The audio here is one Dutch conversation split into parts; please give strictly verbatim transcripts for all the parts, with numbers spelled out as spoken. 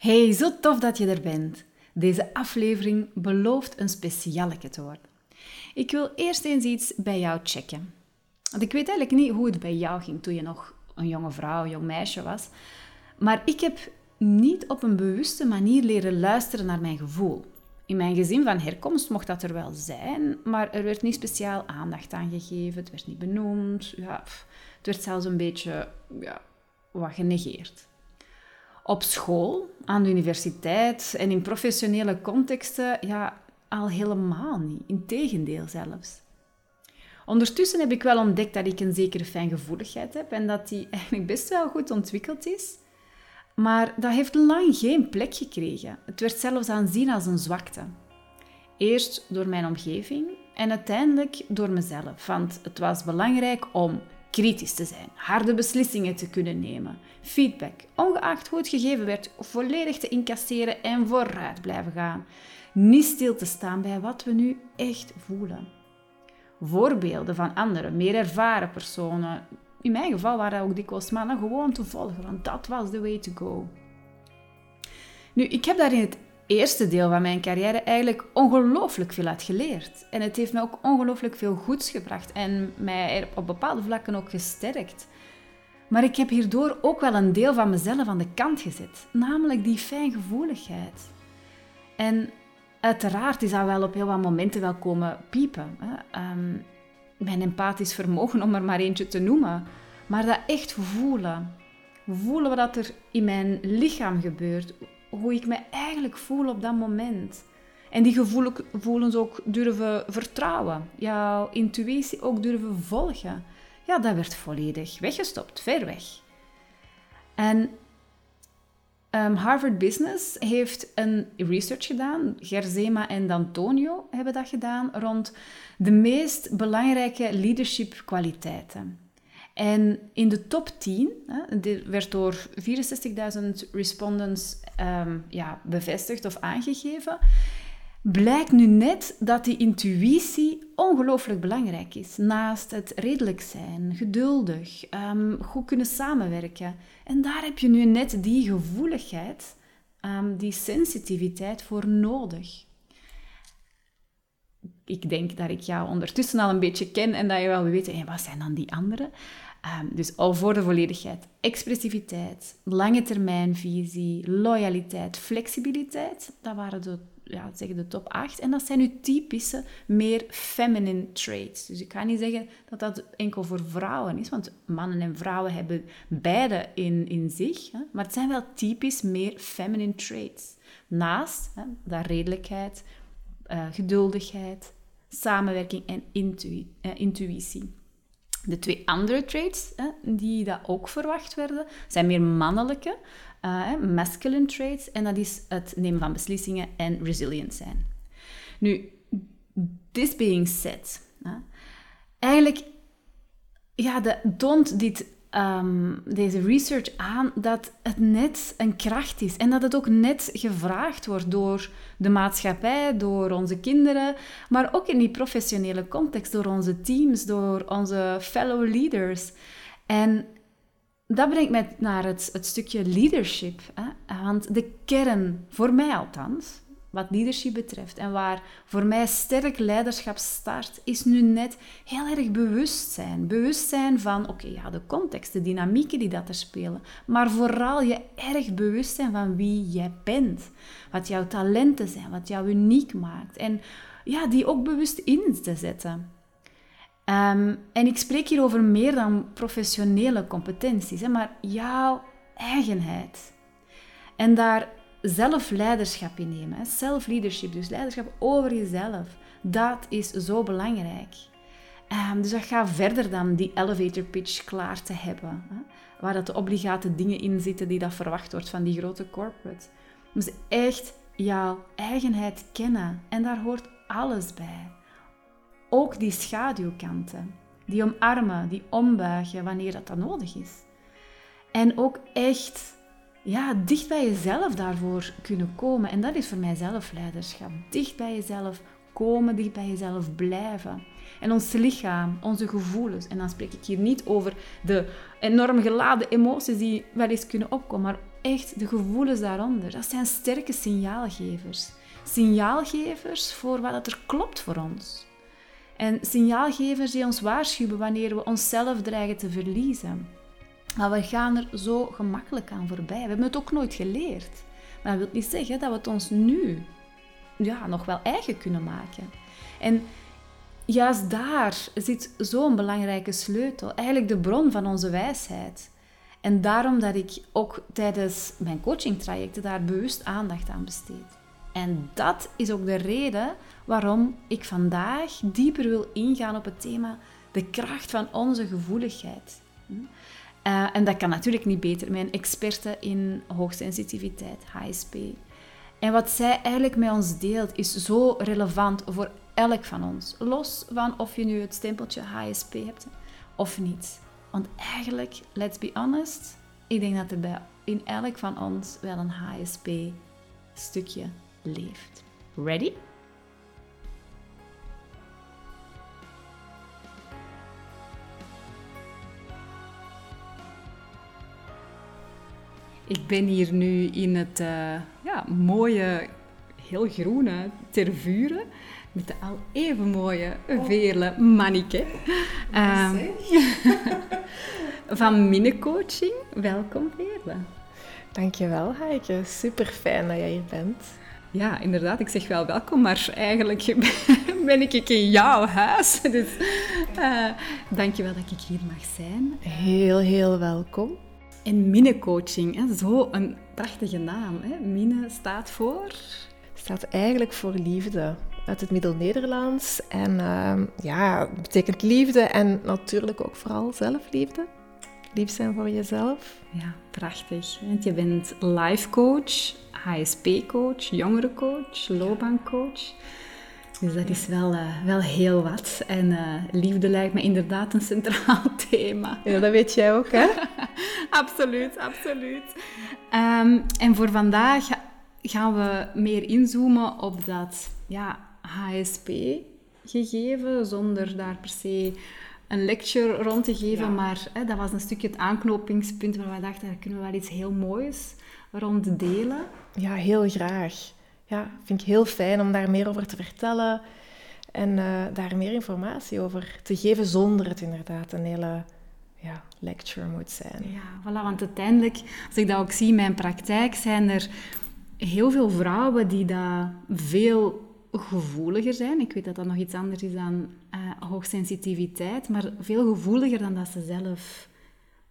Hey, zo tof dat je er bent. Deze aflevering belooft een specialeke te worden. Ik wil eerst eens iets bij jou checken. Want ik weet eigenlijk niet hoe het bij jou ging toen je nog een jonge vrouw, een jong meisje was. Maar ik heb niet op een bewuste manier leren luisteren naar mijn gevoel. In mijn gezin van herkomst mocht dat er wel zijn, maar er werd niet speciaal aandacht aan gegeven. Het werd niet benoemd. Ja, het werd zelfs een beetje ja, wat genegeerd. Op school, aan de universiteit en in professionele contexten, ja, al helemaal niet. Integendeel zelfs. Ondertussen heb ik wel ontdekt dat ik een zekere fijngevoeligheid heb en dat die eigenlijk best wel goed ontwikkeld is. Maar dat heeft lang geen plek gekregen. Het werd zelfs aanzien als een zwakte. Eerst door mijn omgeving en uiteindelijk door mezelf. Want het was belangrijk om kritisch te zijn, harde beslissingen te kunnen nemen, feedback, ongeacht hoe het gegeven werd, volledig te incasseren en vooruit blijven gaan. Niet stil te staan bij wat we nu echt voelen. Voorbeelden van anderen, meer ervaren personen, in mijn geval waren dat ook dikwijls mannen, gewoon te volgen, want dat was the way to go. Nu, ik heb daar in het eerste deel van mijn carrière eigenlijk ongelooflijk veel uit geleerd. En het heeft me ook ongelooflijk veel goeds gebracht en mij op bepaalde vlakken ook gesterkt. Maar ik heb hierdoor ook wel een deel van mezelf aan de kant gezet, namelijk die fijngevoeligheid. En uiteraard is dat wel op heel wat momenten wel komen piepen, hè? Um, mijn empathisch vermogen, om er maar eentje te noemen. Maar dat echt voelen. Voelen wat er in mijn lichaam gebeurt. Hoe ik me eigenlijk voel op dat moment. En die gevoelens ook durven vertrouwen. Jouw intuïtie ook durven volgen. Ja, dat werd volledig weggestopt. Ver weg. En um, Harvard Business heeft een research gedaan. Gerzema en D'Antonio hebben dat gedaan. Rond de meest belangrijke leadership kwaliteiten. En in de top tien, hè, dit werd door vierenzestigduizend respondents um, ja, bevestigd of aangegeven, blijkt nu net dat die intuïtie ongelooflijk belangrijk is. Naast het redelijk zijn, geduldig, um, goed kunnen samenwerken. En daar heb je nu net die gevoeligheid, um, die sensitiviteit voor nodig. Ik denk dat ik jou ondertussen al een beetje ken en dat je wel weet, hey, wat zijn dan die anderen? Um, dus al voor de volledigheid. Expressiviteit, lange termijnvisie, loyaliteit, flexibiliteit. Dat waren de, ja, zeg de top acht. En dat zijn nu typische, meer feminine traits. Dus ik ga niet zeggen dat dat enkel voor vrouwen is. Want mannen en vrouwen hebben beide in, in zich. Hè? Maar het zijn wel typisch meer feminine traits. Naast, hè, dat redelijkheid... Uh, geduldigheid, samenwerking en intu- uh, intuïtie. De twee andere traits hè, die dat ook verwacht werden, zijn meer mannelijke, uh, masculine traits. En dat is het nemen van beslissingen en resilient zijn. Nu, this being said, hè, eigenlijk ja, de, toont dit, um, deze research aan dat het net een kracht is. En dat het ook net gevraagd wordt door... de maatschappij, door onze kinderen, maar ook in die professionele context, door onze teams, door onze fellow leaders. En dat brengt mij naar het, het stukje leadership. Hè? Want de kern, voor mij althans, wat leadership betreft, en waar voor mij sterk leiderschap start, is nu net heel erg bewustzijn. Bewustzijn van, oké, okay, ja, de context, de dynamieken die dat er spelen. Maar vooral je erg bewust zijn van wie jij bent. Wat jouw talenten zijn, wat jou uniek maakt. En ja, die ook bewust in te zetten. Um, en ik spreek hier over meer dan professionele competenties, hè, maar jouw eigenheid. En daar... zelf leiderschap innemen, self-leadership, dus leiderschap over jezelf. Dat is zo belangrijk. Um, dus dat gaat verder dan die elevator pitch klaar te hebben, hè? Waar dat de obligate dingen in zitten die dat verwacht wordt van die grote corporate. Dus echt jouw eigenheid kennen en daar hoort alles bij. Ook die schaduwkanten, die omarmen, die ombuigen wanneer dat dan nodig is. En ook echt... ja, dicht bij jezelf daarvoor kunnen komen. En dat is voor mij zelfleiderschap. Dicht bij jezelf komen, dicht bij jezelf blijven. En ons lichaam, onze gevoelens. En dan spreek ik hier niet over de enorm geladen emoties die wel eens kunnen opkomen, maar echt de gevoelens daaronder. Dat zijn sterke signaalgevers. Signaalgevers voor wat er klopt voor ons. En signaalgevers die ons waarschuwen wanneer we onszelf dreigen te verliezen. Maar we gaan er zo gemakkelijk aan voorbij. We hebben het ook nooit geleerd. Maar dat wil niet zeggen dat we het ons nu ja, nog wel eigen kunnen maken. En juist daar zit zo'n belangrijke sleutel. Eigenlijk de bron van onze wijsheid. En daarom dat ik ook tijdens mijn coachingtrajecten daar bewust aandacht aan besteed. En dat is ook de reden waarom ik vandaag dieper wil ingaan op het thema de kracht van onze gevoeligheid. Uh, en dat kan natuurlijk niet beter. Mijn experte in hoogsensitiviteit, H S P. En wat zij eigenlijk met ons deelt is zo relevant voor elk van ons. Los van of je nu het stempeltje H S P hebt of niet. Want eigenlijk, let's be honest, ik denk dat er bij in elk van ons wel een H S P-stukje leeft. Ready? Ik ben hier nu in het uh, ja, mooie, heel groene Tervuren. Met de al even mooie Veerle Maniquet. Oh, um, van Minnecoaching. Welkom Veerle. Dankjewel Haike, super fijn dat jij hier bent. Ja, inderdaad, ik zeg wel welkom, maar eigenlijk ben ik in jouw huis. Dus uh, dankjewel dat ik hier mag zijn. Heel, heel welkom. En Minnecoaching, hè? Zo een prachtige naam. Hè? Minne staat voor? Staat eigenlijk voor liefde. Uit het Middel-Nederlands. En uh, ja, betekent liefde en natuurlijk ook vooral zelfliefde. Lief zijn voor jezelf. Ja, prachtig. Want je bent life coach, H S P-coach, jongerencoach, loopbaancoach. Dus dat is wel, uh, wel heel wat. En uh, liefde lijkt me inderdaad een centraal thema. Ja, dat weet jij ook, hè? Absoluut, absoluut. Um, en voor vandaag gaan we meer inzoomen op dat ja, H S P-gegeven, zonder daar per se een lecture rond te geven. Ja. Maar hè, dat was een stukje het aanknopingspunt waar we dachten, daar kunnen we wel iets heel moois rond delen. Ja, heel graag. Ja, vind ik heel fijn om daar meer over te vertellen en uh, daar meer informatie over te geven, zonder het inderdaad een hele ja, lecture moet zijn. Ja, voilà, want uiteindelijk, als ik dat ook zie in mijn praktijk, zijn er heel veel vrouwen die dat veel gevoeliger zijn. Ik weet dat dat nog iets anders is dan uh, hoogsensitiviteit, maar veel gevoeliger dan dat ze zelf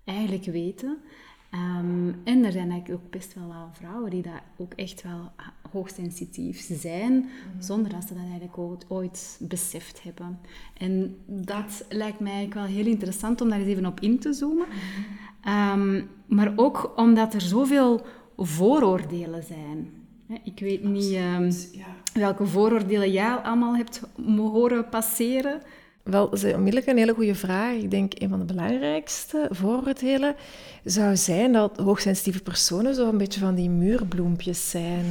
eigenlijk weten. Um, en er zijn eigenlijk ook best wel wat vrouwen die dat ook echt wel hoogsensitief zijn, mm-hmm. zonder dat ze dat eigenlijk ooit, ooit beseft hebben. En dat lijkt mij eigenlijk wel heel interessant om daar eens even op in te zoomen. Mm-hmm. Um, maar ook omdat er zoveel vooroordelen zijn. Ik weet Absoluut, niet um, ja. welke vooroordelen jij allemaal hebt horen passeren. Wel, dat is onmiddellijk een hele goede vraag. Ik denk een van de belangrijkste vooroordelen zou zijn dat hoogsensitieve personen zo een beetje van die muurbloempjes zijn.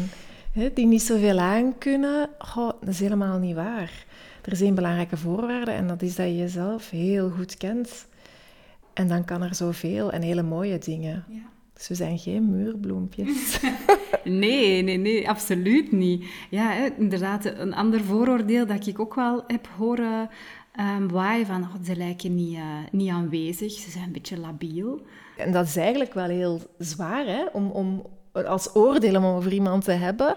Hè, die niet zoveel aankunnen. Oh, dat is helemaal niet waar. Er is één belangrijke voorwaarde en dat is dat je jezelf heel goed kent. En dan kan er zoveel en hele mooie dingen. Ja. Dus we zijn geen muurbloempjes. Nee, nee, nee, absoluut niet. Ja, hè, inderdaad, een ander vooroordeel dat ik ook wel heb horen um, waaien van oh, ze lijken niet, uh, niet aanwezig, ze zijn een beetje labiel. En dat is eigenlijk wel heel zwaar, hè, om, om als oordeel om over iemand te hebben.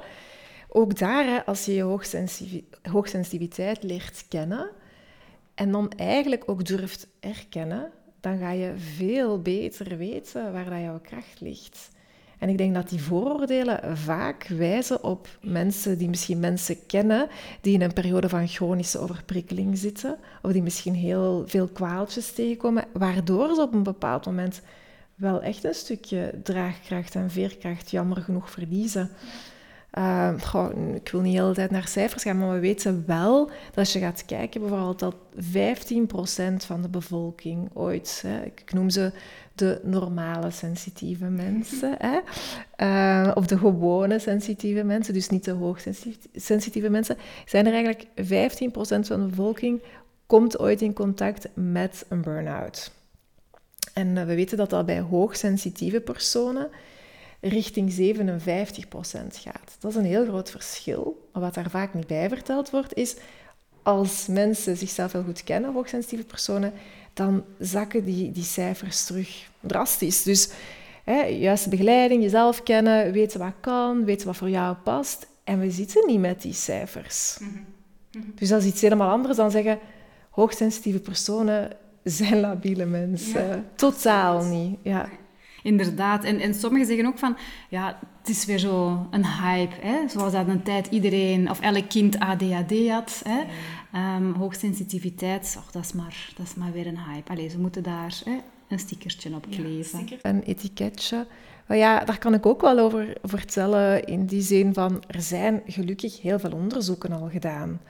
Ook daar, hè, als je je hoogsensiv- hoogsensitiviteit leert kennen en dan eigenlijk ook durft erkennen, dan ga je veel beter weten waar dat jouw kracht ligt. En ik denk dat die vooroordelen vaak wijzen op mensen die misschien mensen kennen die in een periode van chronische overprikkeling zitten, of die misschien heel veel kwaaltjes tegenkomen, waardoor ze op een bepaald moment wel echt een stukje draagkracht en veerkracht jammer genoeg verliezen. Uh, goh, ik wil niet de hele tijd naar cijfers gaan, maar we weten wel dat als je gaat kijken bijvoorbeeld dat vijftien procent van de bevolking ooit, hè, ik noem ze de normale sensitieve mensen, hè, uh, of de gewone sensitieve mensen, dus niet de hoogsensitieve mensen, zijn er eigenlijk vijftien procent van de bevolking komt ooit in contact met een burn-out. En uh, we weten dat dat bij hoogsensitieve personen richting zevenenvijftig procent gaat. Dat is een heel groot verschil. Maar wat daar vaak niet bij verteld wordt, is als mensen zichzelf heel goed kennen, hoogsensitieve personen, dan zakken die, die cijfers terug drastisch. Dus hè, juiste begeleiding, jezelf kennen, weten wat kan, weten wat voor jou past. En we zitten niet met die cijfers. Mm-hmm. Mm-hmm. Dus dat is iets helemaal anders dan zeggen, hoogsensitieve personen zijn labiele mensen. Ja, Totaal absoluut. niet. Ja. Inderdaad. En, en sommigen zeggen ook van, ja, het is weer zo een hype. Hè? Zoals dat een tijd iedereen, of elk kind A D H D had. Hè? Ja. Um, hoogsensitiviteit, och, dat is maar, dat is maar weer een hype. Allee, ze moeten daar hè, een stickertje op kleven. Ja, een etiketje. Maar ja, daar kan ik ook wel over vertellen. In die zin van, er zijn gelukkig heel veel onderzoeken al gedaan.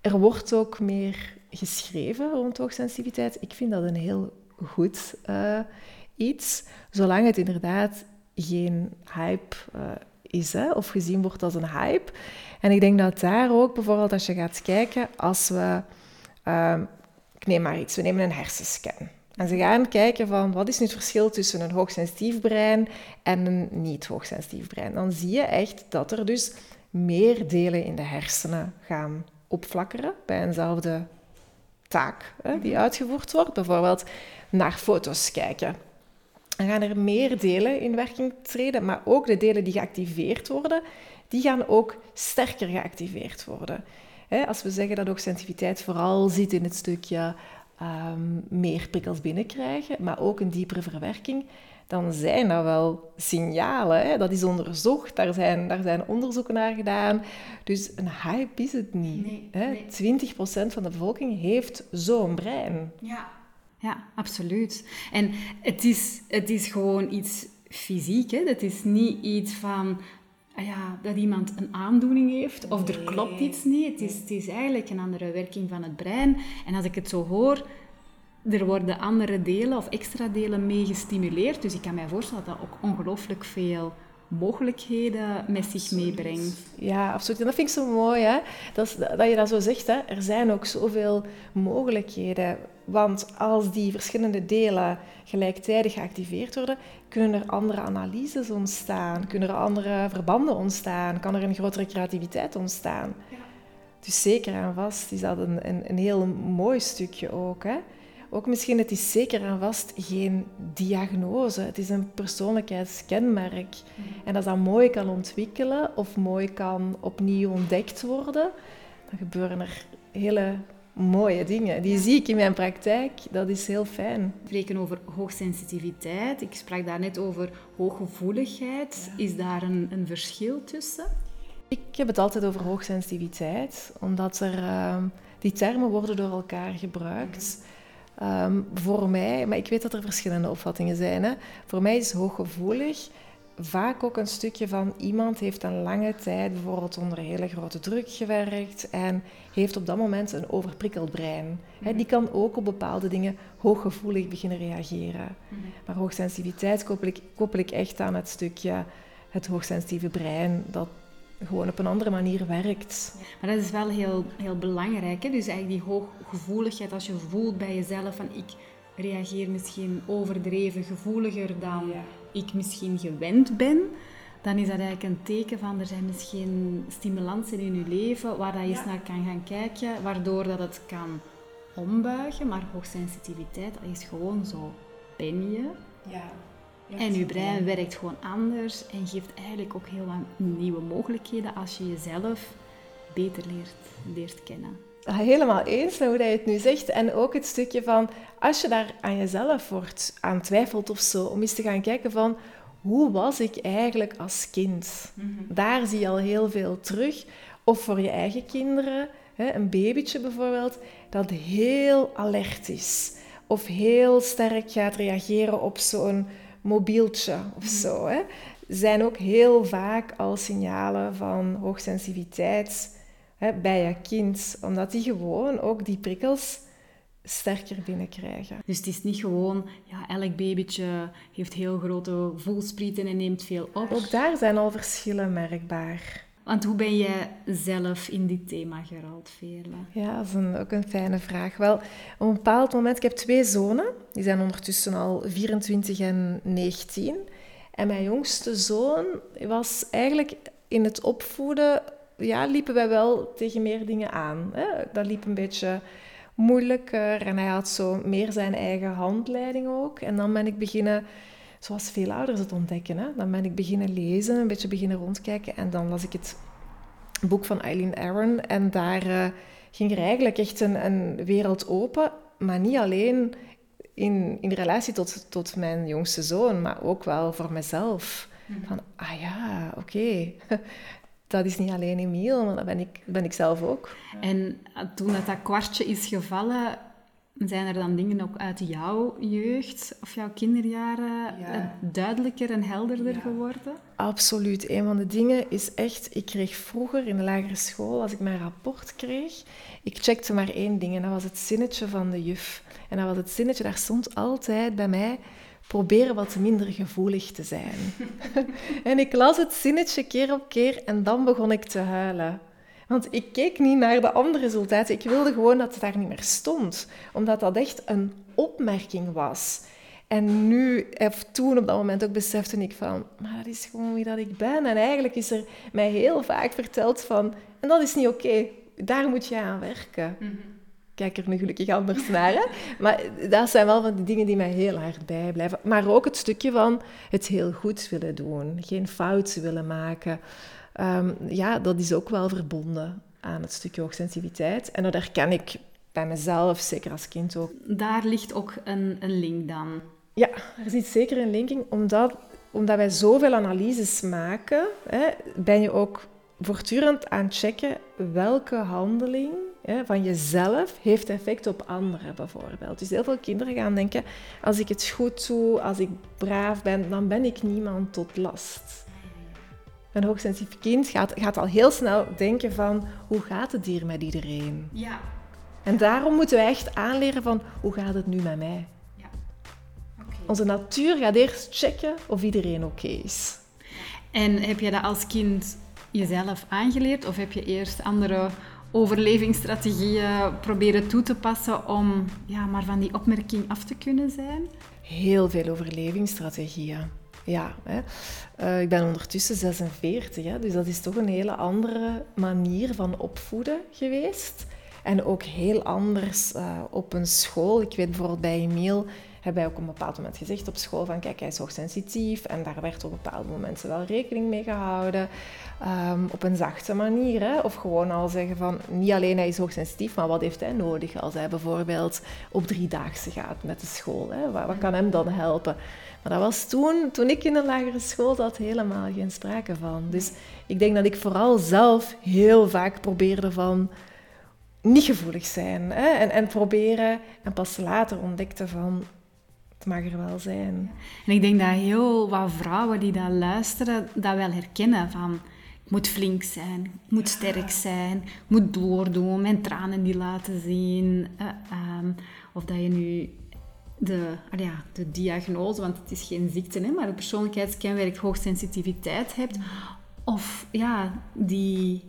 Er wordt ook meer geschreven rond hoogsensitiviteit. Ik vind dat een heel goed uh, iets, zolang het inderdaad geen hype uh, is, hè, of gezien wordt als een hype. En ik denk dat daar ook, bijvoorbeeld als je gaat kijken, als we, uh, ik neem maar iets, we nemen een hersenscan. En ze gaan kijken van, wat is nu het verschil tussen een hoogsensitief brein en een niet-hoogsensitief brein? Dan zie je echt dat er dus meer delen in de hersenen gaan opflakkeren bij eenzelfde taak hè, die uitgevoerd wordt. Bijvoorbeeld naar foto's kijken. Dan gaan er meer delen in werking treden, maar ook de delen die geactiveerd worden, die gaan ook sterker geactiveerd worden. Hè, als we zeggen dat hoogsensitiviteit vooral zit in het stukje um, meer prikkels binnenkrijgen, maar ook een diepere verwerking, dan zijn dat wel signalen. Hè? Dat is onderzocht, daar zijn, daar zijn onderzoeken naar gedaan. Dus een hype is het niet. Nee, hè? Nee. twintig procent van de bevolking heeft zo'n brein. Ja, ja absoluut. En het is, het is gewoon iets fysiek. Hè? Het is niet iets van ja, dat iemand een aandoening heeft of nee. er klopt iets niet. Het is, het is eigenlijk een andere werking van het brein. En als ik het zo hoor, er worden andere delen of extra delen mee gestimuleerd. Dus ik kan mij voorstellen dat dat ook ongelooflijk veel mogelijkheden met zich absoluut. meebrengt. Ja, absoluut. En dat vind ik zo mooi, hè? Dat, is, dat je dat zo zegt. Hè? Er zijn ook zoveel mogelijkheden. Want als die verschillende delen gelijktijdig geactiveerd worden, kunnen er andere analyses ontstaan, kunnen er andere verbanden ontstaan, kan er een grotere creativiteit ontstaan. Ja. Dus zeker en vast is dat een, een, een heel mooi stukje ook, hè? Ook misschien, het is zeker en vast geen diagnose. Het is een persoonlijkheidskenmerk. En als dat mooi kan ontwikkelen of mooi kan opnieuw ontdekt worden, dan gebeuren er hele mooie dingen. Die zie ik in mijn praktijk. Dat is heel fijn. We spreken over hoogsensitiviteit. Ik sprak daar net over hooggevoeligheid. Ja. Is daar een, een verschil tussen? Ik heb het altijd over hoogsensitiviteit, omdat er, uh, die termen worden door elkaar gebruikt. Um, voor mij, maar ik weet dat er verschillende opvattingen zijn, hè. Voor mij is hooggevoelig vaak ook een stukje van iemand heeft een lange tijd bijvoorbeeld onder hele grote druk gewerkt en heeft op dat moment een overprikkeld brein. Mm-hmm. He, die kan ook op bepaalde dingen hooggevoelig beginnen reageren. Mm-hmm. Maar hoogsensitiviteit koppel ik, koppel ik echt aan het stukje het hoogsensitieve brein dat gewoon op een andere manier werkt. Maar dat is wel heel, heel belangrijk. Hè? Dus eigenlijk die hooggevoeligheid, als je voelt bij jezelf van ik reageer misschien overdreven gevoeliger dan ja. ik misschien gewend ben, dan is dat eigenlijk een teken van er zijn misschien stimulansen in je leven waar dat je eens ja. naar kan gaan kijken, waardoor dat het kan ombuigen. Maar hoogsensitiviteit, dat is gewoon zo. Ben je? Ja. Ja, en je brein werkt gewoon anders en geeft eigenlijk ook heel wat nieuwe mogelijkheden als je jezelf beter leert, leert kennen. Helemaal eens met hoe je het nu zegt. En ook het stukje van, als je daar aan jezelf wordt, aan twijfelt of zo, om eens te gaan kijken van, hoe was ik eigenlijk als kind? Mm-hmm. Daar zie je al heel veel terug. Of voor je eigen kinderen, hè, een babytje bijvoorbeeld, dat heel alert is. Of heel sterk gaat reageren op zo'n mobieltje of zo, hè, zijn ook heel vaak al signalen van hoogsensitiviteit hè, bij je kind. Omdat die gewoon ook die prikkels sterker binnenkrijgen. Dus het is niet gewoon, ja, elk babytje heeft heel grote voelsprieten en neemt veel op. Ook daar zijn al verschillen merkbaar. Want hoe ben jij zelf in dit thema geraakt, Veerle? Ja, dat is een, ook een fijne vraag. Wel, op een bepaald moment, ik heb twee zonen. Die zijn ondertussen al vierentwintig en negentien. En mijn jongste zoon was eigenlijk in het opvoeden... Ja, liepen wij wel tegen meer dingen aan. Hè? Dat liep een beetje moeilijker en hij had zo meer zijn eigen handleiding ook. En dan ben ik beginnen, zoals veel ouders het ontdekken, hè? Dan ben ik beginnen lezen, een beetje beginnen rondkijken. En dan las ik het boek van Eileen Aron. En daar uh, ging er eigenlijk echt een, een wereld open, maar niet alleen... In, in relatie tot, tot mijn jongste zoon, maar ook wel voor mezelf. Mm-hmm. Van, ah ja, oké. Okay. Dat is niet alleen Emiel, maar dat ben ik, ben ik zelf ook. En toen dat, dat kwartje is gevallen, zijn er dan dingen ook uit jouw jeugd of jouw kinderjaren ja. duidelijker en helderder ja. geworden? Absoluut. Een van de dingen is echt... Ik kreeg vroeger in de lagere school, als ik mijn rapport kreeg... Ik checkte maar één ding en dat was het zinnetje van de juf. En dat was het zinnetje, daar stond altijd bij mij... Proberen wat minder gevoelig te zijn. En ik las het zinnetje keer op keer en dan begon ik te huilen. Want ik keek niet naar de andere resultaten. Ik wilde gewoon dat het daar niet meer stond. Omdat dat echt een opmerking was. En nu, of toen op dat moment ook besefte ik van... Maar dat is gewoon wie dat ik ben. En eigenlijk is er mij heel vaak verteld van... En dat is niet oké. Okay. Daar moet je aan werken. Mm-hmm. Kijk er nu gelukkig anders naar. Hè? Maar dat zijn wel van de dingen die mij heel hard bijblijven. Maar ook het stukje van het heel goed willen doen. Geen fouten willen maken. Um, ja, dat is ook wel verbonden aan het stukje hoogsensitiviteit. En dat herken ik bij mezelf, zeker als kind ook. Daar ligt ook een, een link dan? Ja, er zit zeker een linking. Omdat, omdat wij zoveel analyses maken, hè, ben je ook voortdurend aan het checken welke handeling... van jezelf, heeft effect op anderen bijvoorbeeld. Dus heel veel kinderen gaan denken, als ik het goed doe, als ik braaf ben, dan ben ik niemand tot last. Een hoogsensitief kind gaat, gaat al heel snel denken van, hoe gaat het hier met iedereen? Ja. En daarom moeten wij echt aanleren van, hoe gaat het nu met mij? Ja. Okay. Onze natuur gaat eerst checken of iedereen oké is. En heb je dat als kind jezelf aangeleerd of heb je eerst andere... overlevingsstrategieën proberen toe te passen om ja, maar van die opmerking af te kunnen zijn? Heel veel overlevingsstrategieën, ja. Hè. Uh, ik ben ondertussen zesenveertig, hè, dus dat is toch een hele andere manier van opvoeden geweest. En ook heel anders uh, op een school. Ik weet bijvoorbeeld bij Emiel... hebben wij ook op een bepaald moment gezegd op school van kijk, hij is hoogsensitief en daar werd op bepaalde momenten wel rekening mee gehouden. Um, op een zachte manier, hè? Of gewoon al zeggen van niet alleen hij is hoogsensitief, maar wat heeft hij nodig als hij bijvoorbeeld op driedaagse gaat met de school? Hè? Wat, wat kan hem dan helpen? Maar dat was toen, toen ik in de lagere school zat, helemaal geen sprake van. Dus ik denk dat ik vooral zelf heel vaak probeerde van niet gevoelig zijn hè? En, en proberen en pas later ontdekte van het mag er wel zijn. En ik denk dat heel wat vrouwen die dat luisteren, dat wel herkennen van... Ik moet flink zijn, ik moet sterk zijn, ik moet doordoen, mijn tranen niet laten zien. Uh, um, of dat je nu de, ah ja, de diagnose, want het is geen ziekte, hè, maar de persoonlijkheidskenmerk hoogsensitiviteit hebt. Of ja, die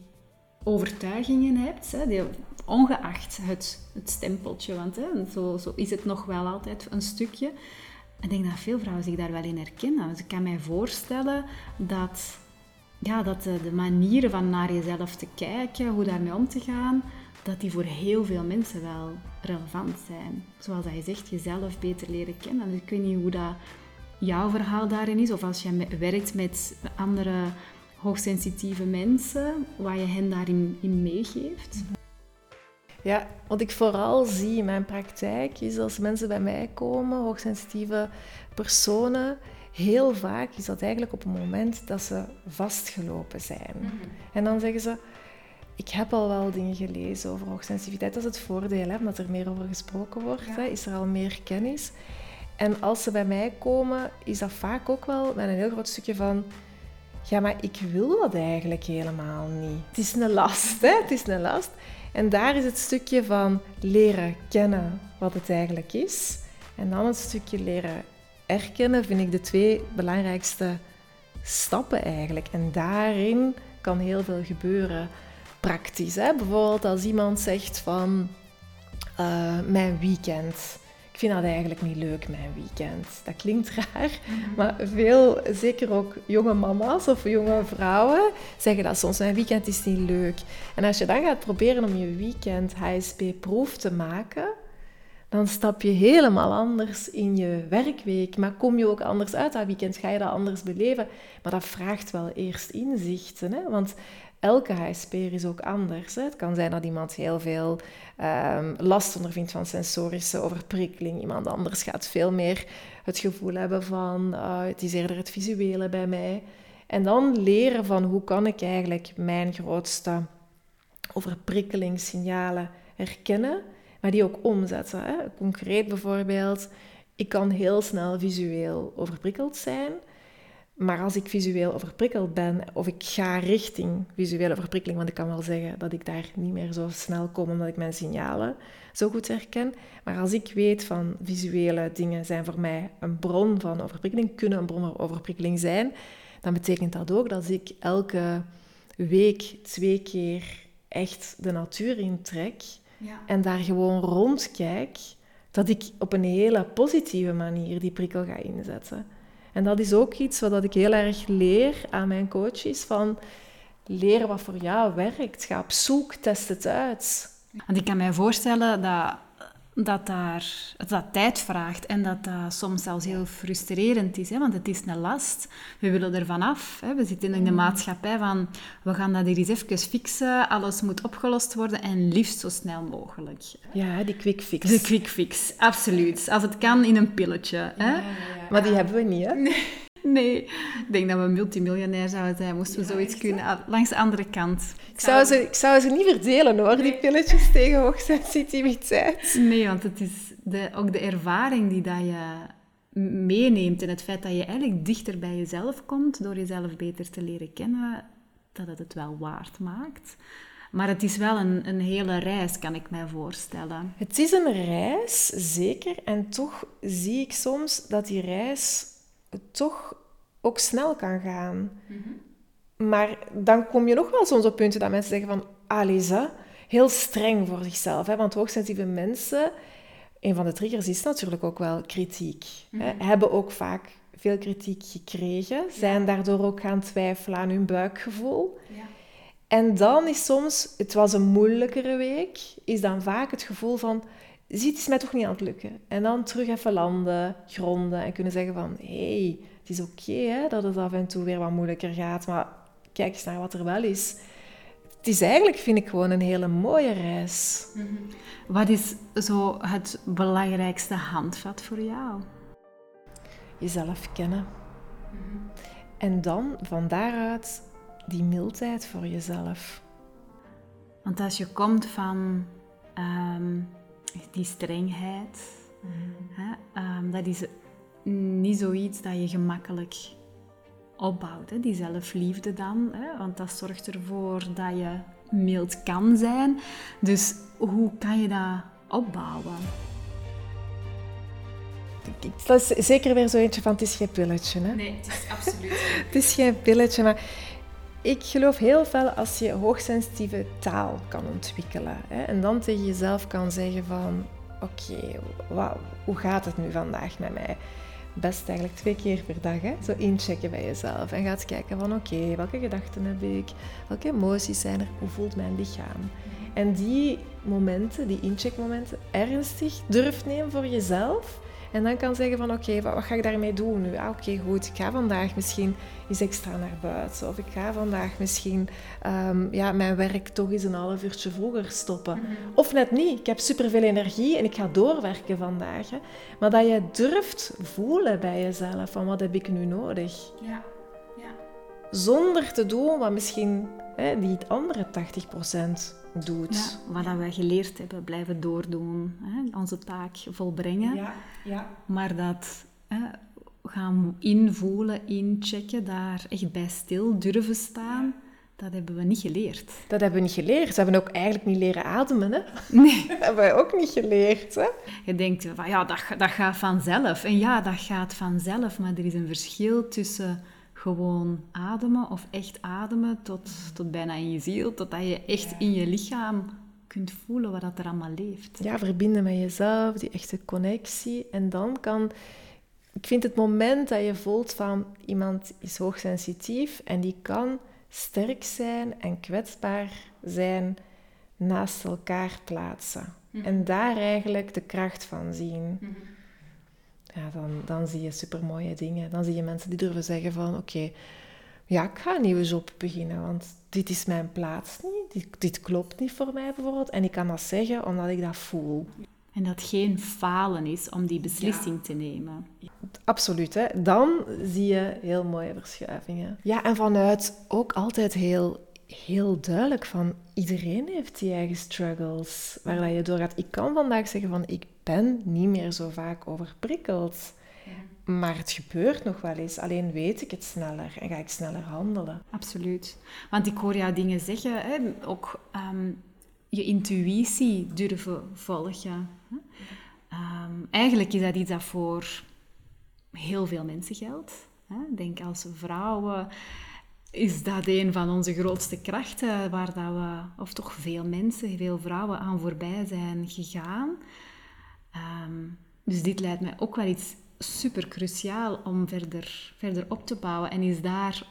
overtuigingen hebt, hè, die... Ongeacht het, het stempeltje, want hè, zo, zo is het nog wel altijd een stukje. Ik denk dat veel vrouwen zich daar wel in herkennen. Dus ik kan mij voorstellen dat, ja, dat de, de manieren van naar jezelf te kijken, hoe daarmee om te gaan, dat die voor heel veel mensen wel relevant zijn. Zoals dat je zegt, jezelf beter leren kennen. Dus ik weet niet hoe dat jouw verhaal daarin is, of als je me, werkt met andere hoogsensitieve mensen, wat je hen daarin in meegeeft. Ja, wat ik vooral zie in mijn praktijk is als mensen bij mij komen, hoogsensitieve personen, heel vaak is dat eigenlijk op het moment dat ze vastgelopen zijn. Mm-hmm. En dan zeggen ze, ik heb al wel dingen gelezen over hoogsensitiviteit. Dat is het voordeel, hè, omdat er meer over gesproken wordt, ja. Hè, is er al meer kennis. En als ze bij mij komen, is dat vaak ook wel met een heel groot stukje van... Ja, maar ik wil dat eigenlijk helemaal niet. Het is een last, hè? Het is een last. En daar is het stukje van leren kennen wat het eigenlijk is. En dan het stukje leren erkennen vind ik de twee belangrijkste stappen eigenlijk. En daarin kan heel veel gebeuren praktisch. Hè? Bijvoorbeeld als iemand zegt van uh, mijn weekend. Ik vind dat eigenlijk niet leuk, mijn weekend. Dat klinkt raar, mm-hmm. maar veel, zeker ook jonge mama's of jonge vrouwen, zeggen dat soms, mijn weekend is niet leuk. En als je dan gaat proberen om je weekend H S P-proof te maken, dan stap je helemaal anders in je werkweek. Maar kom je ook anders uit dat weekend, ga je dat anders beleven. Maar dat vraagt wel eerst inzichten, hè? Want elke H S P'er is ook anders. Hè? Het kan zijn dat iemand heel veel um, last ondervindt van sensorische overprikkeling. Iemand anders gaat veel meer het gevoel hebben van uh, het is eerder het visuele bij mij. En dan leren van hoe kan ik eigenlijk mijn grootste overprikkelingssignalen herkennen, maar die ook omzetten. Hè? Concreet bijvoorbeeld, ik kan heel snel visueel overprikkeld zijn. Maar als ik visueel overprikkeld ben, of ik ga richting visuele overprikkeling, want ik kan wel zeggen dat ik daar niet meer zo snel kom, omdat ik mijn signalen zo goed herken. Maar als ik weet van visuele dingen zijn voor mij een bron van overprikkeling, kunnen een bron van overprikkeling zijn, dan betekent dat ook dat ik elke week twee keer echt de natuur intrek ja. en daar gewoon rondkijk, dat ik op een hele positieve manier die prikkel ga inzetten. En dat is ook iets wat ik heel erg leer aan mijn coaches, van leren wat voor jou werkt. Ga op zoek, test het uit. Want ik kan mij voorstellen dat dat, daar, dat tijd vraagt en dat dat soms zelfs heel frustrerend is, hè? Want het is een last. We willen er vanaf. We zitten in de maatschappij van, we gaan dat hier eens even fixen, alles moet opgelost worden en liefst zo snel mogelijk. Ja, die quick fix. De quick fix, absoluut. Als het kan, in een pilletje. Hè? Ja, ja, ja. Maar die hebben we niet, hè? Nee. Nee, ik denk dat we multimiljonair zouden zijn, moesten we ja, zoiets kunnen, langs de andere kant. Ik zou ze, ik zou ze niet verdelen hoor, nee. Die pilletjes tegen hoogsensitiviteit. Nee, want het is de, ook de ervaring die dat je meeneemt en het feit dat je eigenlijk dichter bij jezelf komt, door jezelf beter te leren kennen, dat het het wel waard maakt. Maar het is wel een, een hele reis, kan ik mij voorstellen. Het is een reis, zeker, en toch zie ik soms dat die reis toch ook snel kan gaan. Mm-hmm. Maar dan kom je nog wel soms op punten dat mensen zeggen van, ah Lisa, heel streng voor zichzelf. Hè? Want hoogsensitieve mensen, een van de triggers is natuurlijk ook wel kritiek. Mm-hmm. Hè? Hebben ook vaak veel kritiek gekregen, zijn ja. daardoor ook gaan twijfelen aan hun buikgevoel. Ja. En dan is soms, het was een moeilijkere week, is dan vaak het gevoel van, ziet, het is mij toch niet aan het lukken. En dan terug even landen, gronden en kunnen zeggen van, hé, hey, het is oké hè, dat het af en toe weer wat moeilijker gaat, maar kijk eens naar wat er wel is. Het is eigenlijk, vind ik, gewoon een hele mooie reis. Mm-hmm. Wat is zo het belangrijkste handvat voor jou? Jezelf kennen. Mm-hmm. En dan, van daaruit, die mildheid voor jezelf. Want als je komt van Um... die strengheid, mm-hmm. hè? Um, dat is niet zoiets dat je gemakkelijk opbouwt. Hè? Die zelfliefde dan, hè? Want dat zorgt ervoor dat je mild kan zijn. Dus hoe kan je dat opbouwen? Dat is zeker weer zo eentje van, het is geen pilletje. Hè? Nee, het is absoluut geen het is geen pilletje, maar ik geloof heel veel als je hoogsensitieve taal kan ontwikkelen. Hè, en dan tegen jezelf kan zeggen van, oké, wauw, hoe gaat het nu vandaag met mij? Best eigenlijk twee keer per dag, hè, zo inchecken bij jezelf. En gaat kijken van, oké, welke gedachten heb ik? Welke emoties zijn er? Hoe voelt mijn lichaam? En die momenten, die incheckmomenten, ernstig durf nemen voor jezelf. En dan kan zeggen van, oké, okay, wat ga ik daarmee doen nu? Ah, oké, okay, goed, ik ga vandaag misschien eens extra naar buiten. Of ik ga vandaag misschien um, ja, mijn werk toch eens een half uurtje vroeger stoppen. Mm-hmm. Of net niet, ik heb superveel energie en ik ga doorwerken vandaag. Hè. Maar dat je durft voelen bij jezelf van, wat heb ik nu nodig? Ja. Ja. Zonder te doen wat misschien hè, die andere tachtig procent... doet. Ja, wat we geleerd hebben, blijven doordoen. Hè? Onze taak volbrengen. Ja, ja. Maar dat hè, gaan invoelen, inchecken, daar echt bij stil durven staan, ja. dat hebben we niet geleerd. Dat hebben we niet geleerd. We hebben ook eigenlijk niet leren ademen. Hè? Nee. Dat hebben we ook niet geleerd. Hè? Je denkt, van, ja, dat, dat gaat vanzelf. En ja, dat gaat vanzelf, maar er is een verschil tussen gewoon ademen of echt ademen tot, tot bijna in je ziel, totdat je echt in je lichaam kunt voelen wat dat er allemaal leeft. Ja, verbinden met jezelf, die echte connectie. En dan kan... Ik vind het moment dat je voelt van iemand is hoogsensitief en die kan sterk zijn en kwetsbaar zijn naast elkaar plaatsen. Mm. En daar eigenlijk de kracht van zien. Mm. Ja, dan, dan zie je supermooie dingen. Dan zie je mensen die durven zeggen van oké, okay, ja, ik ga een nieuwe job beginnen, want dit is mijn plaats niet. Dit, dit klopt niet voor mij bijvoorbeeld. En ik kan dat zeggen omdat ik dat voel. En dat geen falen is om die beslissing ja. te nemen. Absoluut, hè. Dan zie je heel mooie verschuivingen. Ja, en vanuit ook altijd heel, heel duidelijk van... Iedereen heeft die eigen struggles waar dat je door gaat. Ik kan vandaag zeggen van... Ik ben niet meer zo vaak overprikkeld. Ja. Maar het gebeurt nog wel eens. Alleen weet ik het sneller en ga ik sneller handelen. Absoluut. Want ik hoor jou dingen zeggen, hè, ook... Um, je intuïtie durven volgen. Um, eigenlijk is dat iets dat voor heel veel mensen geldt. Ik denk als vrouwen is dat een van onze grootste krachten, waar dat we, of toch veel mensen, veel vrouwen aan voorbij zijn gegaan. Um, dus dit lijkt mij ook wel iets super cruciaal om verder, verder op te bouwen. En is daar...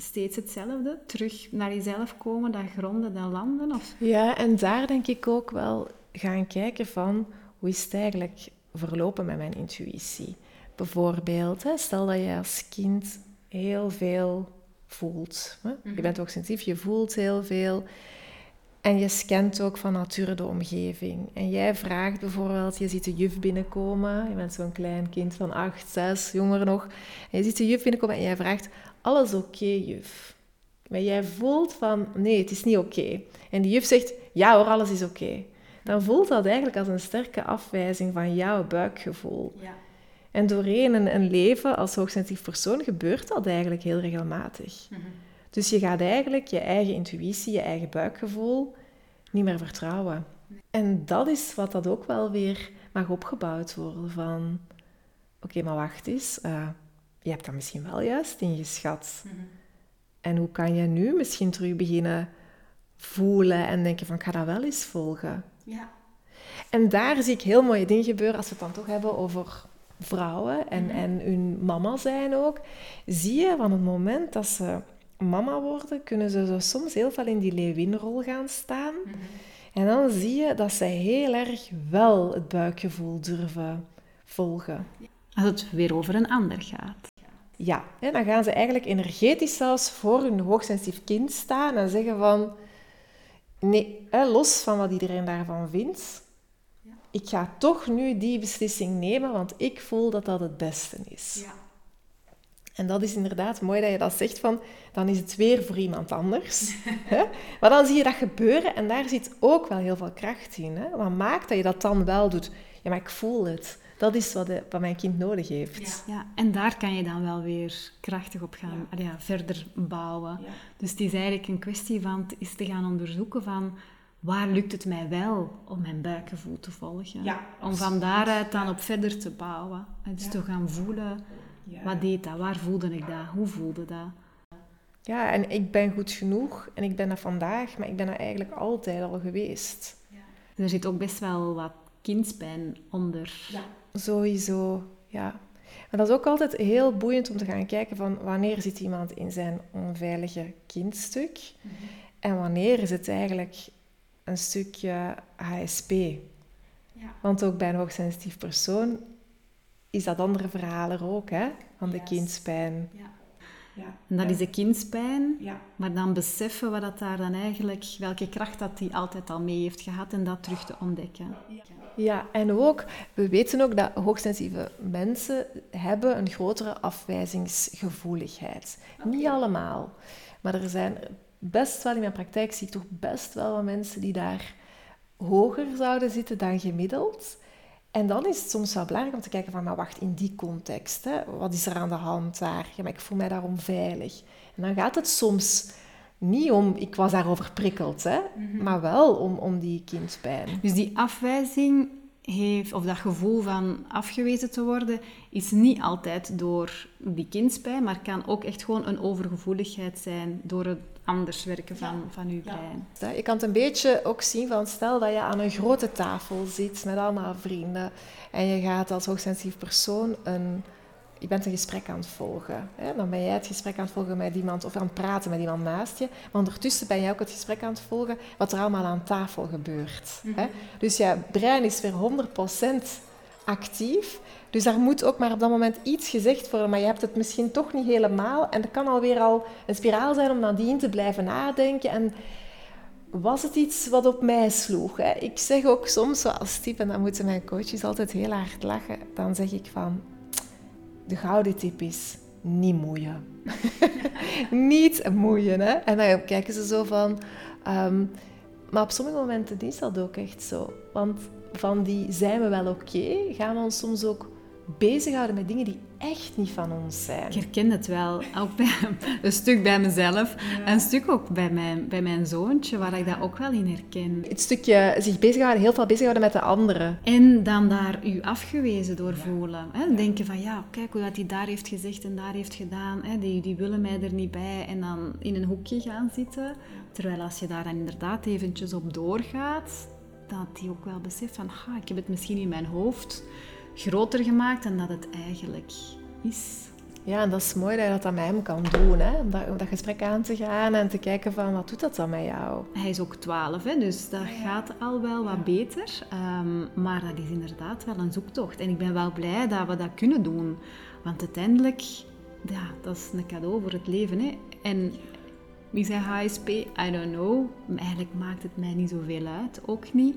steeds hetzelfde, terug naar jezelf komen, dat gronden, dat landen? Of? Ja, en daar denk ik ook wel gaan kijken van hoe is het eigenlijk verlopen met mijn intuïtie. Bijvoorbeeld, hè, stel dat je als kind heel veel voelt. Hè? Mm-hmm. Je bent ook sensitief, je voelt heel veel. En je scant ook van nature de omgeving. En jij vraagt bijvoorbeeld, je ziet de juf binnenkomen. Je bent zo'n klein kind van acht, zes, jonger nog. En je ziet de juf binnenkomen en jij vraagt... Alles oké, okay, juf. Maar jij voelt van, nee, het is niet oké. Okay. En die juf zegt, ja hoor, alles is oké. Okay. Dan voelt dat eigenlijk als een sterke afwijzing van jouw buikgevoel. Ja. En doorheen een, een leven als hoogsensitief persoon gebeurt dat eigenlijk heel regelmatig. Mm-hmm. Dus je gaat eigenlijk je eigen intuïtie, je eigen buikgevoel niet meer vertrouwen. Nee. En dat is wat dat ook wel weer mag opgebouwd worden van... Oké, okay, maar wacht eens... Uh, Je hebt dat misschien wel juist ingeschat. Mm-hmm. En hoe kan je nu misschien terug beginnen voelen en denken van, ik ga dat wel eens volgen. Ja. En daar zie ik heel mooie dingen gebeuren als we het dan toch hebben over vrouwen en, mm-hmm. en hun mama zijn ook. Zie je, van het moment dat ze mama worden, kunnen ze zo soms heel veel in die leeuwinrol gaan staan. Mm-hmm. En dan zie je dat ze heel erg wel het buikgevoel durven volgen. Ja. Als het weer over een ander gaat. Ja, en dan gaan ze eigenlijk energetisch zelfs voor hun hoogsensitief kind staan en zeggen van... Nee, los van wat iedereen daarvan vindt, ja. Ik ga toch nu die beslissing nemen, want ik voel dat dat het beste is. Ja. En dat is inderdaad mooi dat je dat zegt van... Dan is het weer voor iemand anders. hè? Maar dan zie je dat gebeuren en daar zit ook wel heel veel kracht in. Hè? Wat maakt dat je dat dan wel doet? Ja, maar ik voel het. Dat is wat, de, wat mijn kind nodig heeft. Ja. Ja, en daar kan je dan wel weer krachtig op gaan, ja. Ja, verder bouwen. Ja. Dus het is eigenlijk een kwestie van is te gaan onderzoeken van waar lukt het mij wel om mijn buikgevoel te volgen. Ja, om van daaruit dan op verder te bouwen. En dus ja. te gaan voelen, ja. Wat deed dat? Waar voelde ik dat? Hoe voelde dat? Ja, en ik ben goed genoeg en ik ben dat vandaag, maar ik ben dat eigenlijk altijd al geweest. Ja. Er zit ook best wel wat kindspijn onder... Ja. Sowieso, ja. Maar dat is ook altijd heel boeiend om te gaan kijken van wanneer zit iemand in zijn onveilige kindstuk mm-hmm. en wanneer is het eigenlijk een stukje H S P. Ja. Want ook bij een hoogsensitief persoon is dat andere verhaal er ook, hè? Van de yes. kindspijn. Ja. Ja. En dat ja. is de kindspijn, ja. maar dan beseffen we dat daar dan eigenlijk, welke kracht dat die altijd al mee heeft gehad en dat terug te ontdekken. Ja. Ja, en ook, we weten ook dat hoogsensitieve mensen hebben een grotere afwijzingsgevoeligheid. Okay. Niet allemaal, maar er zijn best wel, in mijn praktijk zie ik toch best wel wat mensen die daar hoger zouden zitten dan gemiddeld. En dan is het soms wel belangrijk om te kijken van, maar wacht, in die context, hè, wat is er aan de hand daar? Ja, maar ik voel mij daarom veilig. En dan gaat het soms... Niet om, ik was daarover prikkeld, hè? Mm-hmm. Maar wel om, om die kindspijn. Dus die afwijzing heeft, of dat gevoel van afgewezen te worden, is niet altijd door die kindspijn, maar kan ook echt gewoon een overgevoeligheid zijn door het anders werken van, ja. van je brein. Ja. Je kan het een beetje ook zien van, stel dat je aan een grote tafel zit met allemaal vrienden en je gaat als hoogsensitief persoon een... Je bent een gesprek aan het volgen. Hè? Dan ben jij het gesprek aan het volgen met iemand of aan het praten met iemand naast je. Maar ondertussen ben jij ook het gesprek aan het volgen wat er allemaal aan tafel gebeurt. Mm-hmm. Hè? Dus je brein is weer honderd procent actief. Dus daar moet ook maar op dat moment iets gezegd worden. Maar je hebt het misschien toch niet helemaal. En dat kan alweer al een spiraal zijn om nadien te blijven nadenken. En was het iets wat op mij sloeg? Hè? Ik zeg ook soms zoals tip, en dan moeten mijn coaches altijd heel hard lachen. Dan zeg ik van... De gouden tip is, niet moeien. Niet moeien, hè. En dan kijken ze zo van... Um, maar op sommige momenten is dat ook echt zo. Want van die zijn we wel oké, okay, gaan we ons soms ook bezighouden met dingen die echt niet van ons zijn. Ik herken het wel. Ook bij, een stuk bij mezelf. Ja. Een stuk ook bij mijn, bij mijn zoontje, waar ik dat ook wel in herken. Het stukje zich bezighouden, heel veel bezighouden met de anderen. En dan daar u afgewezen door voelen. Ja. Hè? Denken van, ja, kijk hoe dat hij daar heeft gezegd en daar heeft gedaan. Hè? Die, die willen mij er niet bij. En dan in een hoekje gaan zitten. Terwijl als je daar dan inderdaad eventjes op doorgaat, dat hij ook wel beseft van, ha, ik heb het misschien in mijn hoofd groter gemaakt dan dat het eigenlijk is. Ja, en dat is mooi dat je dat aan hem kan doen, hè? Om, dat, om dat gesprek aan te gaan en te kijken van, wat doet dat dan met jou? Hij is ook twaalf, hè? Dus dat ja. gaat al wel wat ja. beter. Um, maar dat is inderdaad wel een zoektocht. En ik ben wel blij dat we dat kunnen doen. Want uiteindelijk, ja, dat is een cadeau voor het leven, hè? En wie zei H S P? I don't know. Eigenlijk maakt het mij niet zoveel uit, ook niet.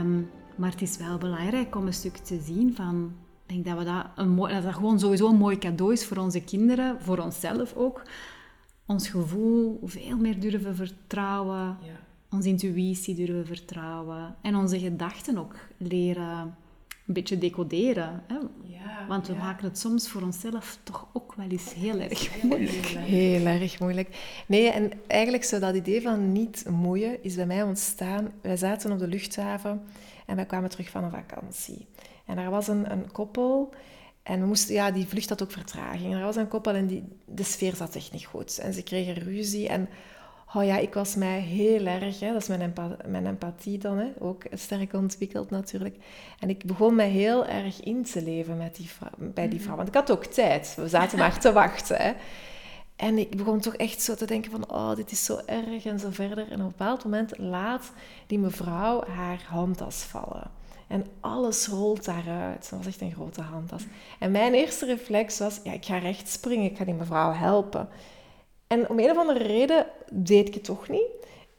Um, Maar het is wel belangrijk om een stuk te zien van... Ik denk dat we dat, een mooi, dat, dat gewoon sowieso een mooi cadeau is voor onze kinderen, voor onszelf ook. Ons gevoel veel meer durven vertrouwen. Ja. Onze intuïtie durven vertrouwen. En onze gedachten ook leren een beetje decoderen. Hè? Ja, want we ja. maken het soms voor onszelf toch ook wel eens heel erg moeilijk. Heel erg moeilijk. Nee, en eigenlijk zo dat idee van niet moeien is bij mij ontstaan. Wij zaten op de luchthaven... En wij kwamen terug van een vakantie. En daar was een, een koppel. En we moesten, ja, die vlucht had ook vertraging. En er was een koppel en die, de sfeer zat echt niet goed. En ze kregen ruzie. En oh ja, ik was mij heel erg... Hè, dat is mijn, empathie, mijn empathie dan, hè, ook sterk ontwikkeld natuurlijk. En ik begon mij heel erg in te leven met die vrou- bij die vrouw. Want ik had ook tijd. We zaten maar te wachten. Hè. En ik begon toch echt zo te denken van, oh, dit is zo erg en zo verder. En op een bepaald moment laat die mevrouw haar handtas vallen. En alles rolt daaruit. Dat was echt een grote handtas. En mijn eerste reflex was, ja, ik ga rechts springen, ik ga die mevrouw helpen. En om een of andere reden deed ik het toch niet.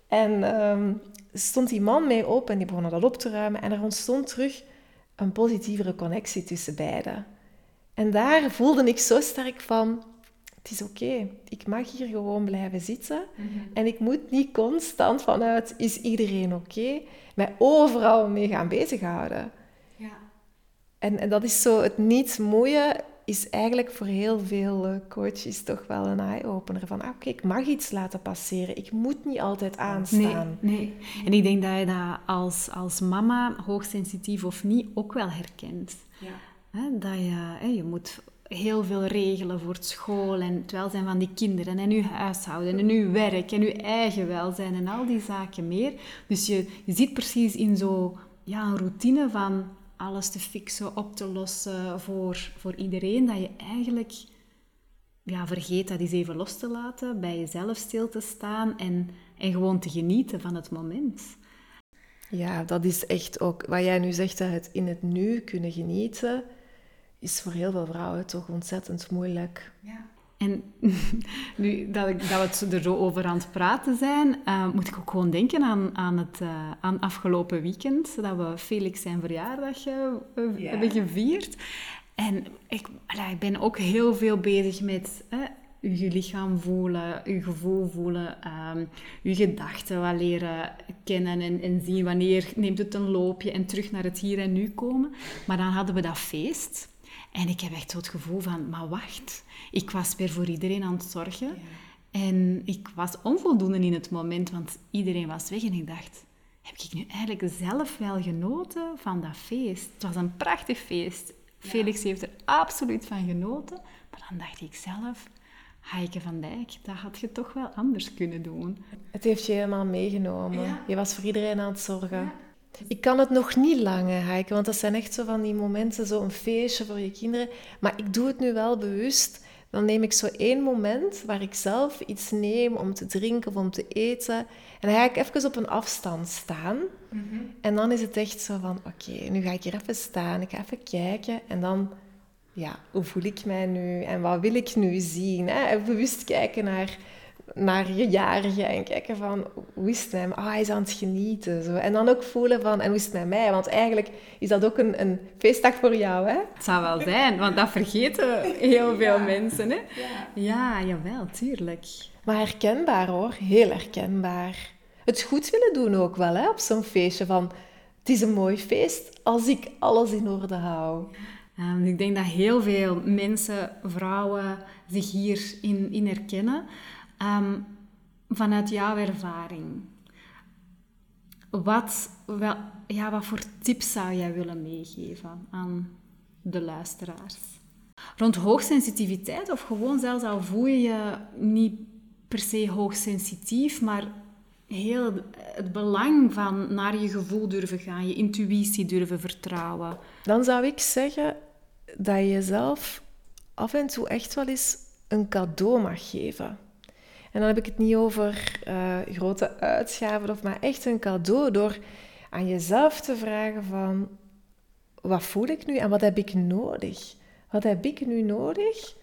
En um, stond die man mee op en die begon dat op te ruimen. En er ontstond terug een positievere connectie tussen beiden. En daar voelde ik zo sterk van... Het is oké, okay. Ik mag hier gewoon blijven zitten. Mm-hmm. En ik moet niet constant vanuit, is iedereen oké, okay, mij overal mee gaan bezighouden. Ja. En, en dat is zo, het niet moeien is eigenlijk voor heel veel coaches toch wel een eye-opener. Van, ah, oké, okay, ik mag iets laten passeren. Ik moet niet altijd aanstaan. Nee, nee. En ik denk dat je dat als, als mama, hoogsensitief of niet, ook wel herkent. Ja. He, dat je, he, je moet... heel veel regelen voor school en het welzijn van die kinderen en uw huishouden en uw werk en uw eigen welzijn en al die zaken meer. Dus je, je zit precies in zo'n ja, een routine van alles te fixen, op te lossen voor, voor iedereen, dat je eigenlijk ja, vergeet dat eens even los te laten, bij jezelf stil te staan en, en gewoon te genieten van het moment. Ja, dat is echt ook wat jij nu zegt, dat het in het nu kunnen genieten... is voor heel veel vrouwen toch ontzettend moeilijk. Ja. En nu dat, ik, dat we er zo over aan het praten zijn, uh, moet ik ook gewoon denken aan, aan het uh, aan afgelopen weekend, dat we Felix zijn verjaardag uh, yeah. hebben gevierd. En ik, allee, ik ben ook heel veel bezig met uh, je lichaam voelen, je gevoel voelen, um, je gedachten wat leren kennen en, en zien wanneer neemt het een loopje en terug naar het hier en nu komen. Maar dan hadden we dat feest... En ik heb echt zo het gevoel van, maar wacht, ik was weer voor iedereen aan het zorgen. Ja. En ik was onvoldoende in het moment, want iedereen was weg. En ik dacht, heb ik nu eigenlijk zelf wel genoten van dat feest. Het was een prachtig feest. Ja. Felix heeft er absoluut van genoten. Maar dan dacht ik zelf, Haike van Dijk, dat had je toch wel anders kunnen doen. Het heeft je helemaal meegenomen. Ja. Je was voor iedereen aan het zorgen. Ja. Ik kan het nog niet langer, Haike, want dat zijn echt zo van die momenten, zo'n feestje voor je kinderen. Maar ik doe het nu wel bewust. Dan neem ik zo één moment waar ik zelf iets neem om te drinken of om te eten. En dan ga ik even op een afstand staan. Mm-hmm. En dan is het echt zo van, oké, okay, nu ga ik hier even staan. Ik ga even kijken. En dan, ja, hoe voel ik mij nu? En wat wil ik nu zien? Hè? Bewust kijken naar, naar je jarige en kijken van, hoe is het met mij? Ah, oh, hij is aan het genieten. Zo. En dan ook voelen van, en hoe is het met mij? Want eigenlijk is dat ook een, een feestdag voor jou, hè? Het zou wel zijn, want dat vergeten heel veel ja. mensen, hè? Ja. ja, jawel, tuurlijk. Maar herkenbaar, hoor. Heel herkenbaar. Het goed willen doen ook wel, hè? Op zo'n feestje van, het is een mooi feest als ik alles in orde hou. Um, ik denk dat heel veel mensen, vrouwen, zich hierin in herkennen. Um, vanuit jouw ervaring, wat, wel, ja, wat voor tips zou jij willen meegeven aan de luisteraars? Rond hoogsensitiviteit of gewoon zelfs al voel je je niet per se hoogsensitief, maar heel het belang van naar je gevoel durven gaan, je intuïtie durven vertrouwen. Dan zou ik zeggen dat je jezelf af en toe echt wel eens een cadeau mag geven. En dan heb ik het niet over uh, grote uitgaven, of maar echt een cadeau door aan jezelf te vragen van wat voel ik nu en wat heb ik nodig? Wat heb ik nu nodig?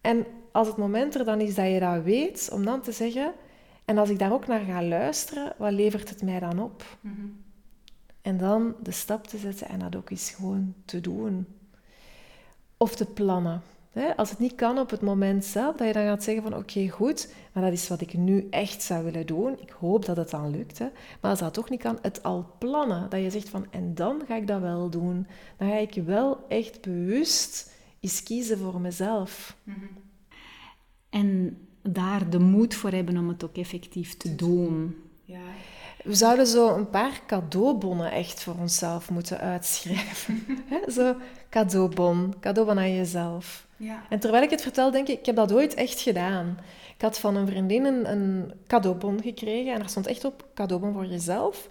En als het moment er dan is dat je dat weet, om dan te zeggen, en als ik daar ook naar ga luisteren, wat levert het mij dan op? Mm-hmm. En dan de stap te zetten en dat ook eens gewoon te doen. Of te plannen. Als het niet kan op het moment zelf, dat je dan gaat zeggen van oké, okay, goed, maar dat is wat ik nu echt zou willen doen. Ik hoop dat het dan lukt. Hè. Maar als dat toch niet kan, het al plannen. Dat je zegt van en dan ga ik dat wel doen. Dan ga ik wel echt bewust eens kiezen voor mezelf. Mm-hmm. En daar de moed voor hebben om het ook effectief te doen. Ja. We zouden zo een paar cadeaubonnen echt voor onszelf moeten uitschrijven. Zo, cadeaubon, cadeaubon aan jezelf. Ja. En terwijl ik het vertel, denk ik, ik heb dat ooit echt gedaan. Ik had van een vriendin een, een cadeaubon gekregen en daar stond echt op, cadeaubon voor jezelf.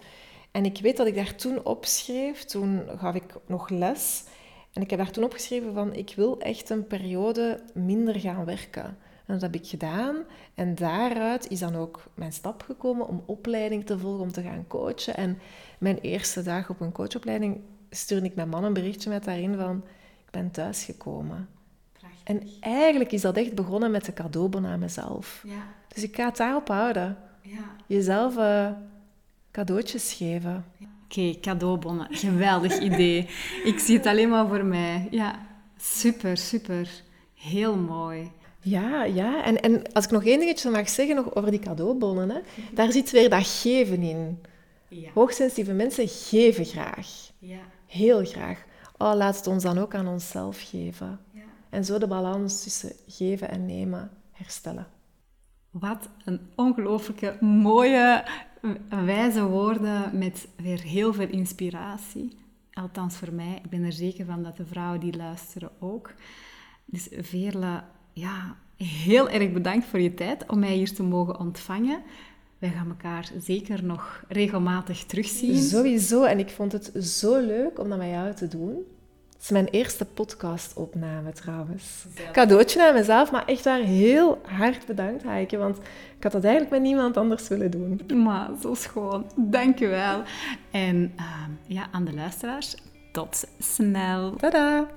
En ik weet dat ik daar toen opschreef, toen gaf ik nog les. En ik heb daar toen opgeschreven van, ik wil echt een periode minder gaan werken. En dat heb ik gedaan. En daaruit is dan ook mijn stap gekomen om opleiding te volgen, om te gaan coachen. En mijn eerste dag op een coachopleiding stuurde ik mijn man een berichtje met daarin van, ik ben thuisgekomen. Prachtig. En eigenlijk is dat echt begonnen met de cadeaubon aan mezelf. Ja. Dus ik ga het daarop houden. Ja. Jezelf uh, cadeautjes geven. Oké, okay, cadeaubonnen. Geweldig idee. Ik zie het alleen maar voor mij. Ja, super, super. Heel mooi. Ja, ja. En, en als ik nog één dingetje mag zeggen nog over die cadeaubonnen, hè, daar zit weer dat geven in. Ja. Hoogsensitieve mensen geven graag. Ja. Heel graag. Oh, laat het ons dan ook aan onszelf geven. Ja. En zo de balans tussen geven en nemen herstellen. Wat een ongelooflijke, mooie, wijze woorden met weer heel veel inspiratie. Althans voor mij. Ik ben er zeker van dat de vrouwen die luisteren ook. Dus Veerle... Ja, heel erg bedankt voor je tijd om mij hier te mogen ontvangen. Wij gaan elkaar zeker nog regelmatig terugzien. Sowieso, en ik vond het zo leuk om dat met jou te doen. Het is mijn eerste podcastopname trouwens. Zelf. Cadeautje aan mezelf, maar echt waar heel hard bedankt, Haike. Want ik had dat eigenlijk met niemand anders willen doen. Maar zo schoon, dankjewel. En uh, ja, aan de luisteraars, tot snel. Tada!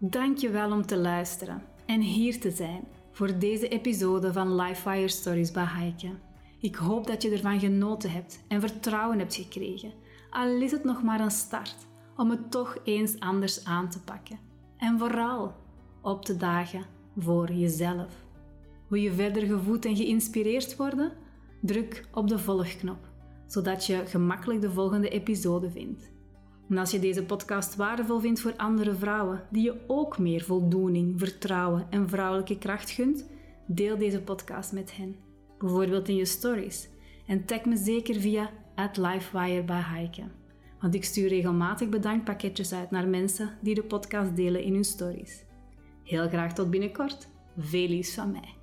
Dankjewel om te luisteren en hier te zijn voor deze episode van Life Fire Stories bij Haike. Ik hoop dat je ervan genoten hebt en vertrouwen hebt gekregen, al is het nog maar een start, om het toch eens anders aan te pakken. En vooral op te dagen voor jezelf. Wil je verder gevoed en geïnspireerd worden? Druk op de volgknop, zodat je gemakkelijk de volgende episode vindt. En als je deze podcast waardevol vindt voor andere vrouwen, die je ook meer voldoening, vertrouwen en vrouwelijke kracht gunt, deel deze podcast met hen. Bijvoorbeeld in je stories. En tag me zeker via at lifewire bij Haike. Want ik stuur regelmatig bedankpakketjes uit naar mensen die de podcast delen in hun stories. Heel graag tot binnenkort. Veel liefs van mij.